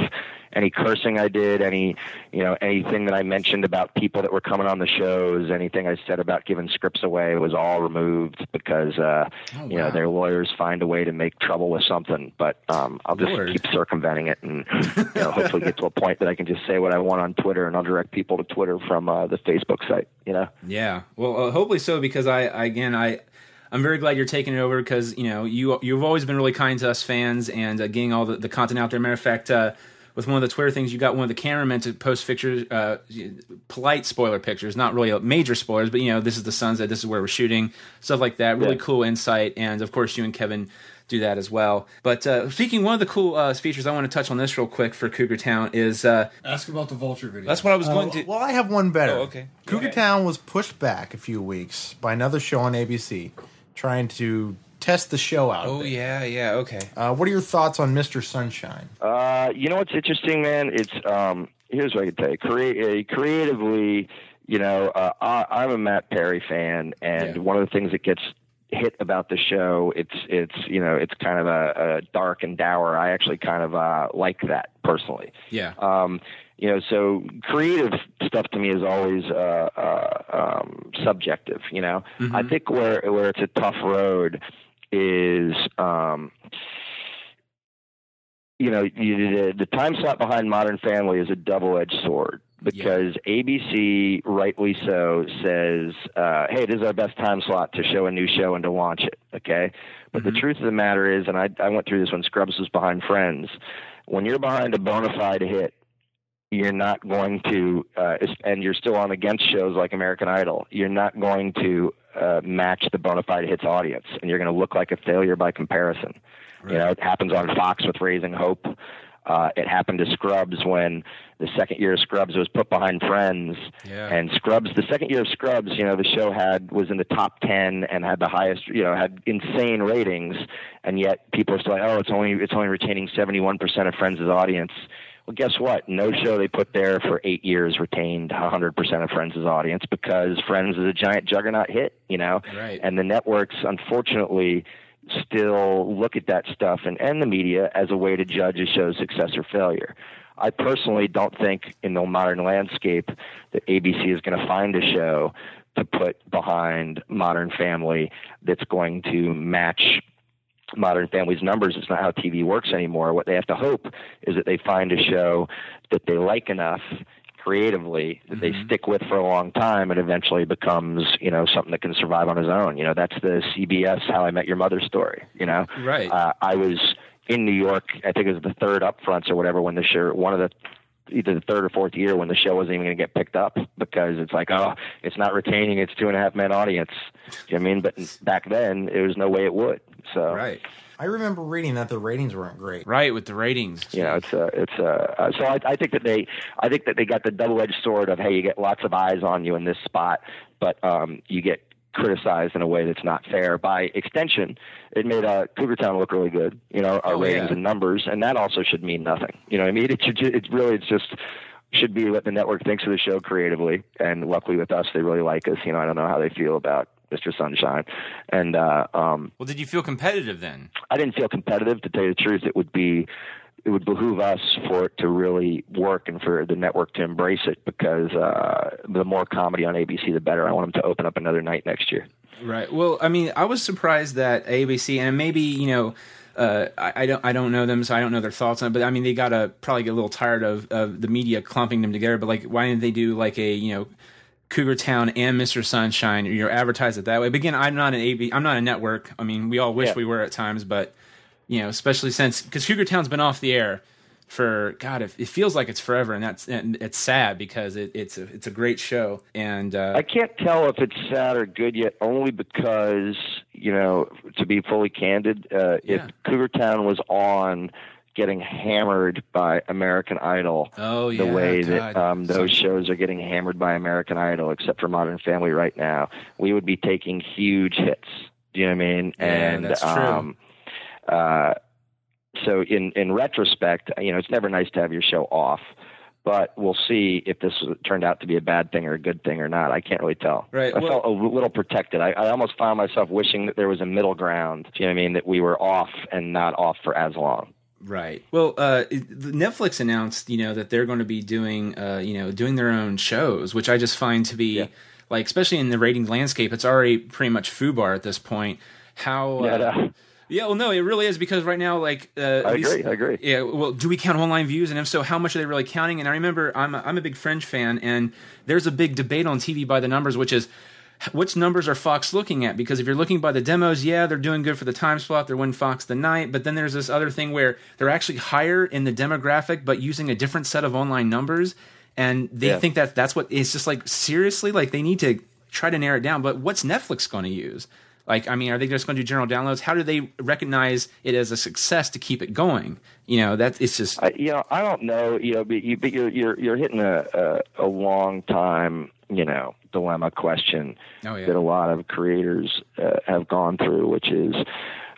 Any cursing I did, any, you know, anything that I mentioned about people that were coming on the shows, anything I said about giving scripts away was all removed because, uh, oh, wow. you know, their lawyers find a way to make trouble with something. But um, I'll just Lord. keep circumventing it and you know, hopefully get to a point that I can just say what I want on Twitter, and I'll direct people to Twitter from uh, the Facebook site. You know. Yeah. Well, uh, hopefully so, because I, I again, I, I'm very glad you're taking it over, because, you know, you, you've always been really kind to us fans and uh, getting all the, the content out there. Matter of fact, uh, with one of the Twitter things, you got one of the cameramen to post pictures, uh, polite spoiler pictures, not really major spoilers, but, you know, this is the sunset, this is where we're shooting, stuff like that. Really yeah. cool insight. And of course, you and Kevin do that as well. But uh, speaking, one of the cool uh, features I want to touch on this real quick for Cougar Town is... Uh, Ask about the Vulture video. That's what I was uh, going to... Well, I have one better. Oh, okay. Cougar okay. Town was pushed back a few weeks by another show on A B C, trying to test the show out. Oh, yeah, yeah, okay. Uh, what are your thoughts on Mister Sunshine? Uh, you know what's interesting, man? It's um, here's what I can tell you. Cre- creatively, you know, uh, I- I'm a Matt Perry fan, and yeah. one of the things that gets... hit about the show, it's it's you know it's kind of a, a dark and dour. I actually kind of uh like that personally. Yeah. Um you know, so creative stuff to me is always uh, uh um subjective, you know. Mm-hmm. I think where where it's a tough road is um you know you, the, the time slot behind Modern Family is a double-edged sword. Because yeah. A B C, rightly so, says, uh, hey, this is our best time slot to show a new show and to launch it, okay? But mm-hmm. the truth of the matter is, and I, I went through this when Scrubs was behind Friends, when you're behind a bona fide hit, you're not going to, uh, and you're still on against shows like American Idol, you're not going to uh, match the bona fide hit's audience, and you're going to look like a failure by comparison. Right. You know, it happens on Fox with Raising Hope. Uh, it happened to Scrubs when the second year of Scrubs was put behind Friends, yeah. and Scrubs, the second year of Scrubs, you know, the show had, was in the top ten and had the highest, you know, had insane ratings. And yet people are still like, oh, it's only, it's only retaining seventy-one percent of Friends' audience. Well, guess what? No show they put there for eight years retained one hundred percent of Friends' audience, because Friends is a giant juggernaut hit, you know, right. and the networks, unfortunately, still look at that stuff and, and the media as a way to judge a show's success or failure. I personally don't think in the modern landscape that A B C is going to find a show to put behind Modern Family that's going to match Modern Family's numbers. It's not how T V works anymore. What they have to hope is that they find a show that they like enough creatively that they mm-hmm. stick with for a long time, and eventually becomes, you know, something that can survive on his own. You know, that's the C B S How I Met Your Mother story, you know? Right. Uh, I was in New York, I think it was the third upfronts or whatever, when the show, one of the, either the third or fourth year when the show wasn't even going to get picked up, because it's like, oh, it's not retaining its Two and a Half Men audience. Do you know what I mean? But back then, there was no way it would. So. Right. I remember reading that the ratings weren't great. Right, with the ratings. You know, it's uh, it's uh, so I, I think that they I think that they got the double-edged sword of, hey, you get lots of eyes on you in this spot, but um, you get criticized in a way that's not fair. By extension, it made uh, Cougar Town look really good, you know, our oh, ratings yeah. and numbers, and that also should mean nothing. You know what I mean? It should, it's really it's just should be what the network thinks of the show creatively, and luckily with us, they really like us. You know, I don't know how they feel about Mister Sunshine. And, uh, um, well, did you feel competitive then? I didn't feel competitive, to tell you the truth. It would be, it would behoove us for it to really work and for the network to embrace it, because, uh, the more comedy on A B C, the better. I want them to open up another night next year. Right. Well, I mean, I was surprised that A B C, and maybe, you know, Uh, I, I don't I don't know them, so I don't know their thoughts on it. But, I mean, they got to probably get a little tired of, of the media clumping them together. But, like, why didn't they do, like, a, you know, Cougar Town and Mister Sunshine? Or you're advertised it that way. But, again, I'm not an A B, I'm not a network. I mean, we all wish yeah. we were at times. But, you know, especially since – because Cougar Town's been off the air for, God, it, it feels like it's forever. And that's and it's sad, because it, it's, a, it's a great show. And uh, I can't tell if it's sad or good yet, only because – you know, to be fully candid, uh, yeah. if Cougar Town was on getting hammered by American Idol, oh, yeah, the way God. that um, those so, shows are getting hammered by American Idol, except for Modern Family right now, we would be taking huge hits. Do you know what I mean? Yeah, and that's true. Um, uh, so in, in retrospect, you know, it's never nice to have your show off. but we'll see if this turned out to be a bad thing or a good thing or not. I can't really tell. Right. I well, felt a little protected. I, I almost found myself wishing that there was a middle ground, you know what I mean, that we were off and not off for as long. Right. Well, uh, Netflix announced, you know, that they're going to be doing, uh, you know, doing their own shows, which I just find to be, yeah. like, especially in the rating landscape, it's already pretty much foobar at this point. How... Yeah, uh, no. Yeah, well, no, it really is, because right now, like, uh, at I least, agree, I agree. Yeah, well, do we count online views, and if so, how much are they really counting? And I remember I'm a, I'm a big Fringe fan, and there's a big debate on T V by the numbers, which is which numbers are Fox looking at? Because if you're looking by the demos, yeah, they're doing good for the time slot, they're winning Fox the night, but then there's this other thing where they're actually higher in the demographic, but using a different set of online numbers, and they yeah. think that that's what it's just like. Seriously, like they need to try to narrow it down. But what's Netflix going to use? Like, I mean, are they just going to do general downloads? How do they recognize it as a success to keep it going? You know, that it's just. I, you know, I don't know. You know, but, you, but you're you're you're hitting a a, a long time, you know, dilemma question oh, yeah. that a lot of creators uh, have gone through, which is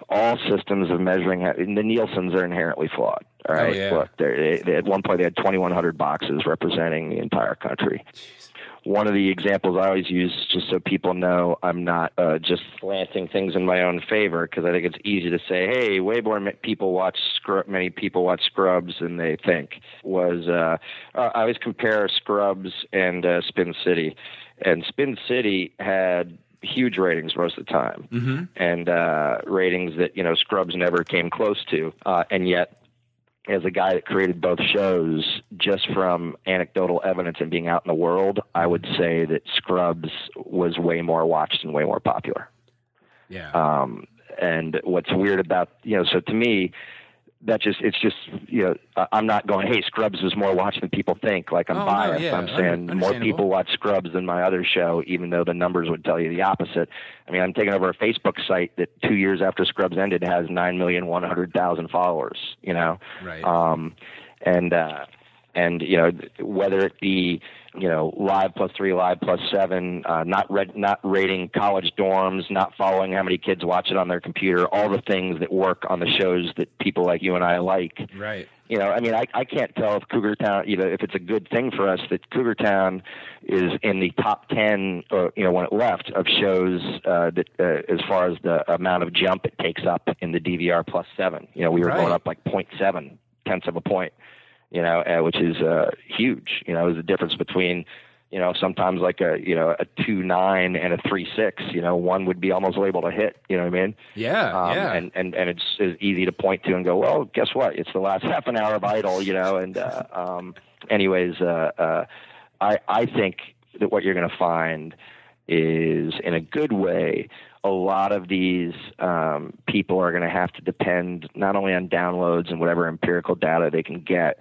all systems of measuring. How, and the Nielsen's are inherently flawed. All right, oh, yeah. Look, they, they, at one point they had twenty-one hundred boxes representing the entire country. Jeez. One of the examples I always use, just so people know I'm not uh, just slanting things in my own favor, because I think it's easy to say, hey, way more people watch Scrubs, many people watch Scrubs than they think, was uh, I always compare Scrubs and uh, Spin City. And Spin City had huge ratings most of the time, mm-hmm. and uh, ratings that, you know, Scrubs never came close to, uh, and yet, as a guy that created both shows, just from anecdotal evidence and being out in the world, I would say that Scrubs was way more watched and way more popular. Yeah. Um, and what's weird about, you know, so to me, that just, it's just, you know, I'm not going, hey, Scrubs was more watched than people think. Like I'm oh, biased. No, yeah. I'm saying more people watch Scrubs than my other show, even though the numbers would tell you the opposite. I mean, I'm taking over a Facebook site that two years after Scrubs ended has nine million one hundred thousand followers, you know? Right. Um, and, uh, and, you know, whether it be, you know, live plus three, live plus seven, uh, not read, not rating college dorms, not following how many kids watch it on their computer, all the things that work on the shows that people like you and I like. Right. You know, I mean, I, I can't tell if Cougar Town, you know, if it's a good thing for us that Cougar Town is in the top ten, or, you know, when it left, of shows uh, that uh, as far as the amount of jump it takes up in the D V R plus seven. You know, we were right. going up like point seven, tenths of a point. You know, uh, which is uh, huge. You know, it was the difference between, you know, sometimes like a, you know, a two nine and a three six. You know, one would be almost labeled a hit. You know what I mean? Yeah, um, yeah. And, and and it's, it's easy to point to and go, well, guess what? It's the last half an hour of Idol. You know, and uh, um, anyways, uh, uh, I I think that what you're going to find is, in a good way, a lot of these um, people are going to have to depend not only on downloads and whatever empirical data they can get,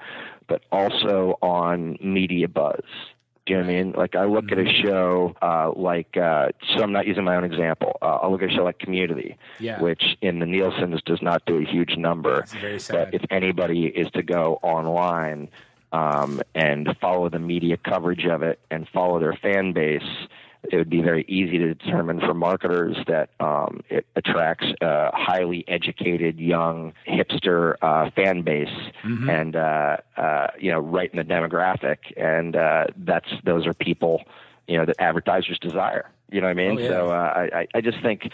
but also on media buzz. Do you know what I mean? Like, I look at a show uh, like, uh, so I'm not using my own example. Uh, I'll look at a show like Community, yeah. which in the Nielsen's does not do a huge number. It's very sad. But if anybody is to go online um, and follow the media coverage of it and follow their fan base, it would be very easy to determine for marketers that um, it attracts a highly educated, young, hipster uh, fan base, mm-hmm. and uh, uh, you know, right in the demographic, and uh, that's those are people, you know, that advertisers desire. You know what I mean? Oh, yeah. So uh, I, I just think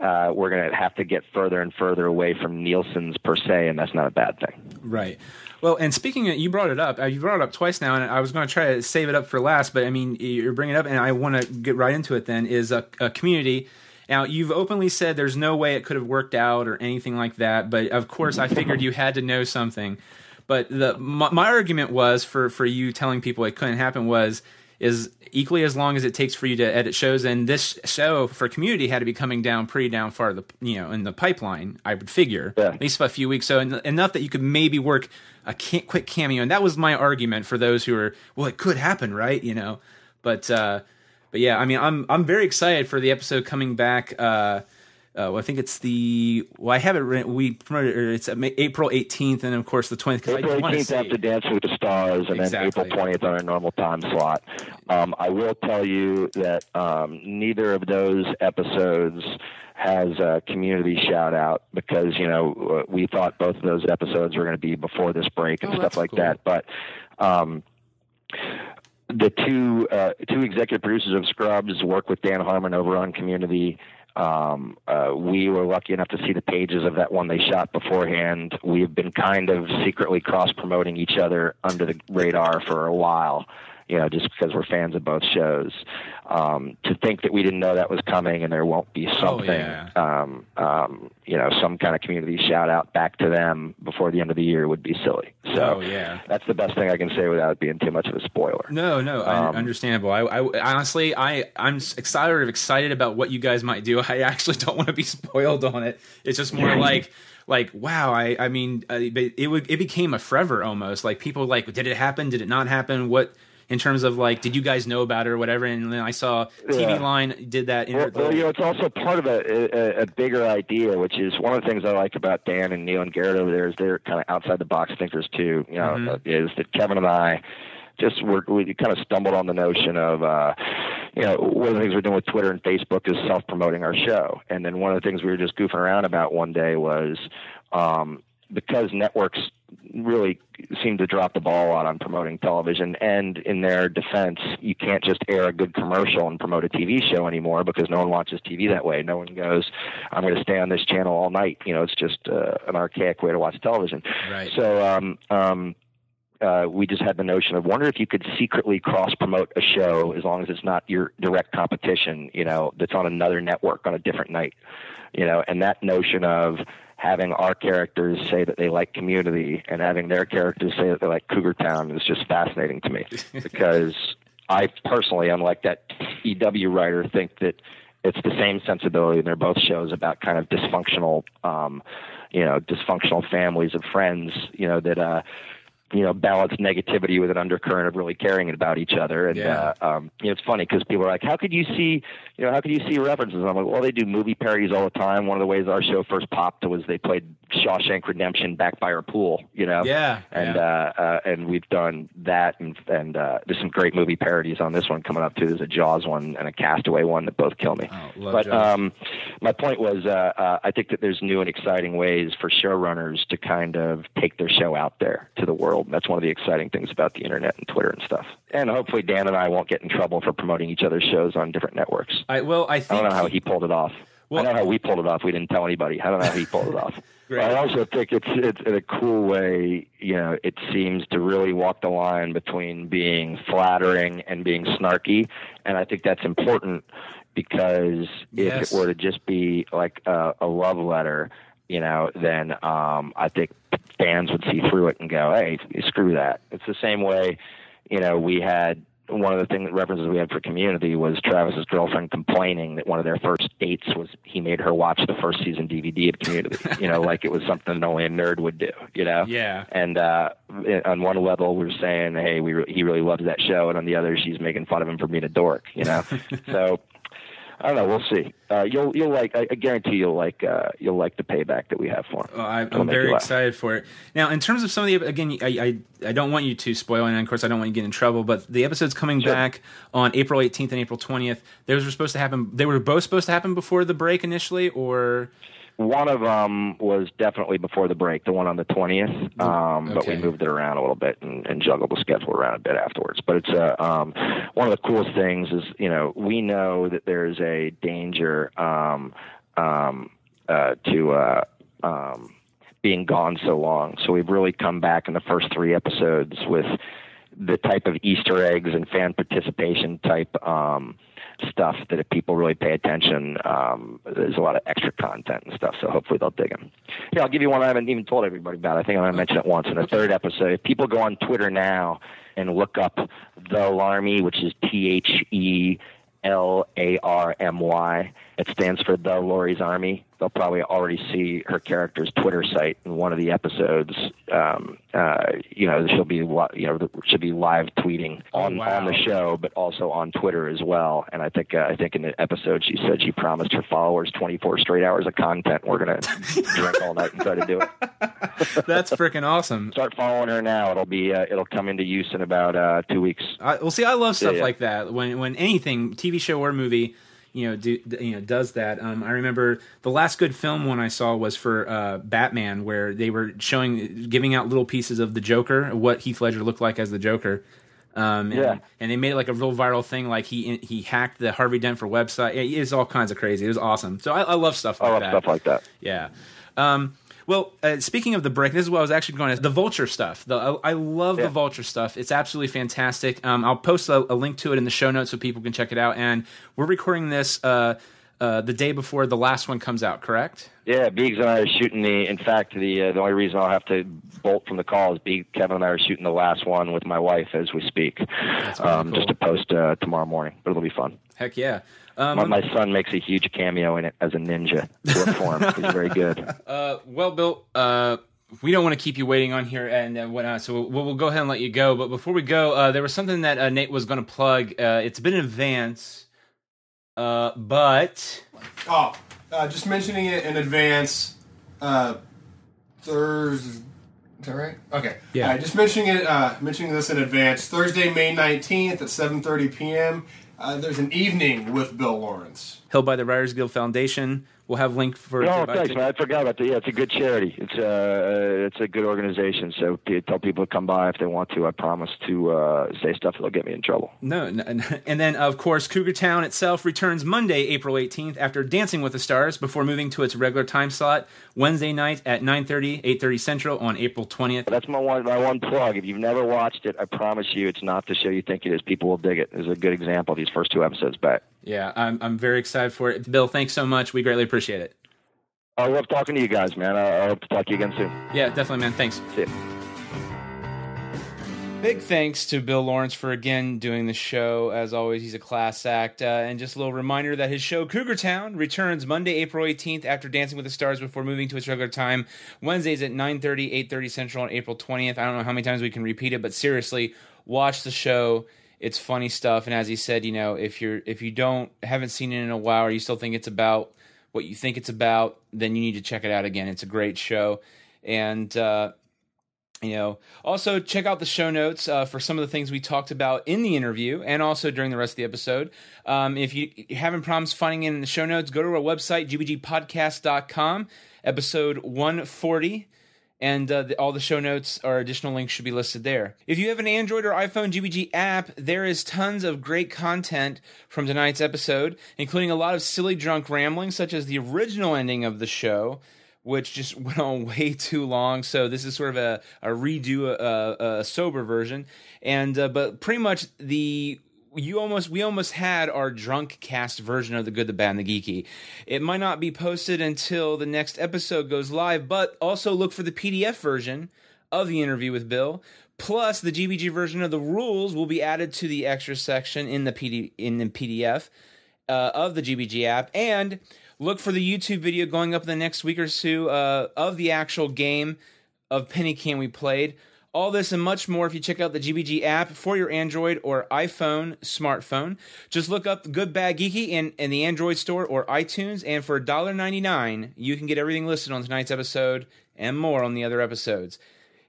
uh, we're going to have to get further and further away from Nielsen's per se, and that's not a bad thing. Right. Well, and speaking of, you brought it up. You brought it up twice now, and I was going to try to save it up for last, but I mean, you're bringing it up, and I want to get right into it then, is a, a Community. Now, you've openly said there's no way it could have worked out or anything like that, but of course I figured you had to know something. But the my, my argument was for, for you telling people it couldn't happen was is equally as long as it takes for you to edit shows, and this show for Community had to be coming down pretty down far, the you know in the pipeline, I would figure, yeah. at least for a few weeks. So en- enough that you could maybe work a ca- quick cameo, and that was my argument for those who were, well, it could happen, right? You know, but uh, but yeah, I mean, I'm I'm very excited for the episode coming back. Uh, uh, well, I think it's the well, I have it written, we promoted it, it's April eighteenth, and of course the twentieth. April eighteenth after Dancing with the Stars, and exactly. then April twentieth on our normal time slot. Um, I will tell you that um, neither of those episodes has a Community shout out, because you know we thought both of those episodes were going to be before this break and oh, stuff like cool. that. But um, The two uh, two executive producers of Scrubs work with Dan Harmon over on Community. Um, uh, we were lucky enough to see the pages of that one they shot beforehand. We've been kind of secretly cross-promoting each other under the radar for a while, you know, just because we're fans of both shows. Um, to think that we didn't know that was coming and there won't be something, oh, yeah. um, um, you know, some kind of Community shout-out back to them before the end of the year would be silly. So oh, yeah. that's the best thing I can say without being too much of a spoiler. No, no, um, understandable. I, I honestly, I, I'm excited, excited about what you guys might do. I actually don't want to be spoiled on it. It's just more yeah. like... Like, wow, I, I mean, uh, it would, it became a forever almost. Like, people like, did it happen? Did it not happen? What, in terms of, like, did you guys know about it or whatever? And then I saw T V yeah. Line did that. Well, well, you know, it's also part of a, a, a bigger idea, which is one of the things I like about Dan and Neil and Garrett over there is they're kind of outside-the-box thinkers, too, you know, mm-hmm. is that Kevin and I just were, we kind of stumbled on the notion of, uh, you know, one of the things we're doing with Twitter and Facebook is self-promoting our show. And then one of the things we were just goofing around about one day was um, because networks really seem to drop the ball on, on promoting television, and in their defense, you can't just air a good commercial and promote a T V show anymore because no one watches T V that way. No one goes, I'm going to stay on this channel all night. You know, it's just uh, an archaic way to watch television. Right. So, um, um, Uh, we just had the notion of wonder if you could secretly cross promote a show as long as it's not your direct competition, you know, that's on another network on a different night, you know, and that notion of having our characters say that they like Community and having their characters say that they like Cougar Town is just fascinating to me because I personally, unlike that E W writer, think that it's the same sensibility. And they're both shows about kind of dysfunctional, um, you know, dysfunctional families of friends, you know, that, uh, you know, balance negativity with an undercurrent of really caring about each other. And, yeah. uh, um, you know, it's funny because people are like, how could you see, you know, how could you see references? And I'm like, well, they do movie parodies all the time. One of the ways our show first popped was they played Shawshank Redemption back by our pool, you know? Yeah. And, yeah. Uh, uh, and we've done that. And, and, uh, there's some great movie parodies on this one coming up too. There's a Jaws one and a Castaway one that both kill me. Oh, love but, Jaws. um, my point was, uh, uh, I think that there's new and exciting ways for showrunners to kind of take their show out there to the world. And that's one of the exciting things about the internet and Twitter and stuff. And hopefully Dan and I won't get in trouble for promoting each other's shows on different networks. I, well, I, think I don't know how he pulled it off. Well, I don't know how we pulled it off. We didn't tell anybody. I don't know how he pulled it off. But I also think it's it's in a cool way, you know, it seems to really walk the line between being flattering and being snarky. And I think that's important because yes. if it were to just be like a, a love letter, you know, then um, I think fans would see through it and go, hey, screw that. It's the same way, you know, we had one of the thing, references we had for Community was Travis's girlfriend complaining that one of their first dates was he made her watch the first season D V D of Community, you know, like it was something only a nerd would do, you know? Yeah. And uh, on one level, we were saying, hey, we re- he really loves that show. And on the other, she's making fun of him for being a dork, you know? So... I don't know. We'll see. Uh, you'll you'll like. I guarantee you'll like. Uh, you'll like the payback that we have for him. Well, I, I'm very excited for it. Now, in terms of some of the again, I, I I don't want you to spoil, and of course, I don't want you to get in trouble. But the episode's coming sure. back on April eighteenth and April twentieth. Those were supposed to happen. They were both supposed to happen before the break initially, or. One of them was definitely before the break, the one on the twentieth, um, okay. but we moved it around a little bit and, and juggled the schedule around a bit afterwards. But it's uh, um, one of the coolest things is, you know, we know that there's a danger um, um, uh, to uh, um, being gone so long. So we've really come back in the first three episodes with the type of Easter eggs and fan participation type um stuff that if people really pay attention, um, there's a lot of extra content and stuff. So hopefully they'll dig them. Yeah, I'll give you one I haven't even told everybody about. I think I'm going to mention it once in the third episode. If people go on Twitter now and look up The Larmy, which is T H E L A R M Y, it stands for The Laurie's Army. They'll probably already see her character's Twitter site in one of the episodes. Um, uh, you know, she'll be you know she'll be live tweeting on, oh, wow. on the show, but also on Twitter as well. And I think uh, I think in the episode she said she promised her followers twenty-four straight hours of content. We're gonna drink all night and try to do it. That's freaking awesome. Start following her now. It'll be uh, it'll come into use in about uh, two weeks. I, well, see, I love stuff yeah, yeah. like that. When when anything, T V show or movie. You know, do, you know, does that. Um, I remember the last good film one I saw was for uh, Batman, where they were showing, giving out little pieces of the Joker, what Heath Ledger looked like as the Joker. Um, and, yeah. and they made it like a real viral thing. Like he he hacked the Harvey Dent for website. It's all kinds of crazy. It was awesome. So I, I love stuff like that. I love that. stuff like that. Yeah. Um, well, uh, speaking of the break, this is what I was actually going to the Vulture stuff. The, I, I love yeah. the Vulture stuff. It's absolutely fantastic. Um, I'll post a, a link to it in the show notes so people can check it out. And we're recording this uh, uh, the day before the last one comes out, correct? Yeah, Biggs and I are shooting the. In fact, the uh, the only reason I'll have to bolt from the call is Biggs, Kevin and I are shooting the last one with my wife as we speak. That's really um, cool. Just to post uh, tomorrow morning, but it'll be fun. Heck yeah! Um, my, my son makes a huge cameo in it as a ninja. Short form, he's very good. Uh, well, Bill, uh, we don't want to keep you waiting on here and uh, whatnot, so we'll, we'll go ahead and let you go. But before we go, uh, there was something that uh, Nate was going to plug. Uh, it's been in advance, uh, but oh. Uh, just mentioning it in advance, uh, Thursday, is that right? Okay. Yeah. Uh, just mentioning it, uh, mentioning this in advance, Thursday, May nineteenth at seven thirty p.m., uh, there's an evening with Bill Lawrence. Held by the Writers Guild Foundation. We'll have a link for... Oh, thanks, man. I forgot about that. Yeah, it's a good charity. It's a, it's a good organization, so tell people to come by if they want to. I promise to uh, say stuff that'll get me in trouble. No, no, and then, of course, Cougar Town itself returns Monday, April eighteenth, after Dancing with the Stars, before moving to its regular time slot, Wednesday night at nine thirty, eight thirty Central on April twentieth. That's my one, my one plug. If you've never watched it, I promise you it's not the show you think it is. People will dig it. It's a good example of these first two episodes back. Yeah, I'm I'm very excited for it. Bill, thanks so much. We greatly appreciate it. I love talking to you guys, man. I, I hope to talk to you again soon. Yeah, definitely, man. Thanks. See you. Big thanks to Bill Lawrence for, again, doing the show. As always, he's a class act. Uh, and just a little reminder that his show, Cougar Town, returns Monday, April eighteenth, after Dancing with the Stars, before moving to its regular time. Wednesdays at nine thirty, eight thirty Central on April twentieth. I don't know how many times we can repeat it, but seriously, watch the show. It's funny stuff, and as he said, you know, if you're if you don't haven't seen it in a while, or you still think it's about what you think it's about, then you need to check it out again. It's a great show, and uh, you know, also check out the show notes uh, for some of the things we talked about in the interview, and also during the rest of the episode. Um, if you having problems finding it in the show notes, go to our website g b g podcast dot com, episode one forty. And uh, the, all the show notes or additional links should be listed there. If you have an Android or iPhone G B G app, there is tons of great content from tonight's episode, including a lot of silly drunk ramblings, such as the original ending of the show, which just went on way too long. So this is sort of a, a redo, a, a sober version. And uh, but pretty much the... You almost, we almost had our drunk cast version of The Good, the Bad, and the Geeky. It might not be posted until the next episode goes live, but also look for the P D F version of the interview with Bill. Plus, the G B G version of the rules will be added to the extra section in the P D, in the P D F uh, of the G B G app. And look for the YouTube video going up in the next week or two uh, of the actual game of Penny Can we played. All this and much more if you check out the G B G app for your Android or iPhone smartphone. Just look up Good, Bad, Geeky in, in the Android store or iTunes, and for one dollar and ninety-nine cents, you can get everything listed on tonight's episode and more on the other episodes.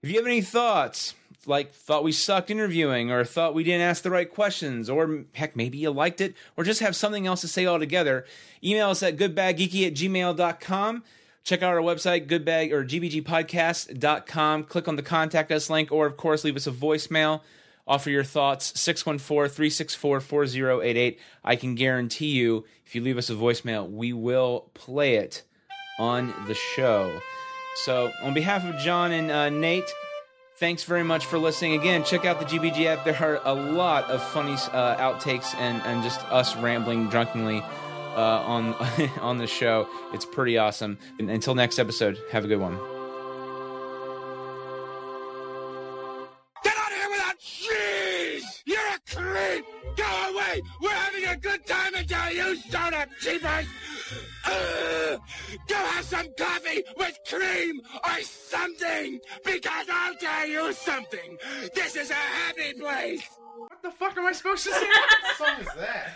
If you have any thoughts, like thought we sucked interviewing, or thought we didn't ask the right questions, or heck, maybe you liked it, or just have something else to say altogether, email us at goodbadgeeky at gmail dot com. Check out our website, goodbag or g b g podcast dot com. Click on the contact us link, or of course, leave us a voicemail. Offer your thoughts, six one four, three six four, four zero eight eight. I can guarantee you, if you leave us a voicemail, we will play it on the show. So, on behalf of John and uh, Nate, thanks very much for listening. Again, check out the G B G app. There are a lot of funny uh, outtakes and, and just us rambling drunkenly. Uh, on on the show. It's pretty awesome. And until next episode, have a good one. Get out of here without cheese! You're a creep! Go away! We're having a good time until you showed up, cheapers! Uh, go have some coffee with cream or something! Because I'll tell you something! This is a happy place! What the fuck am I supposed to say? What song is that?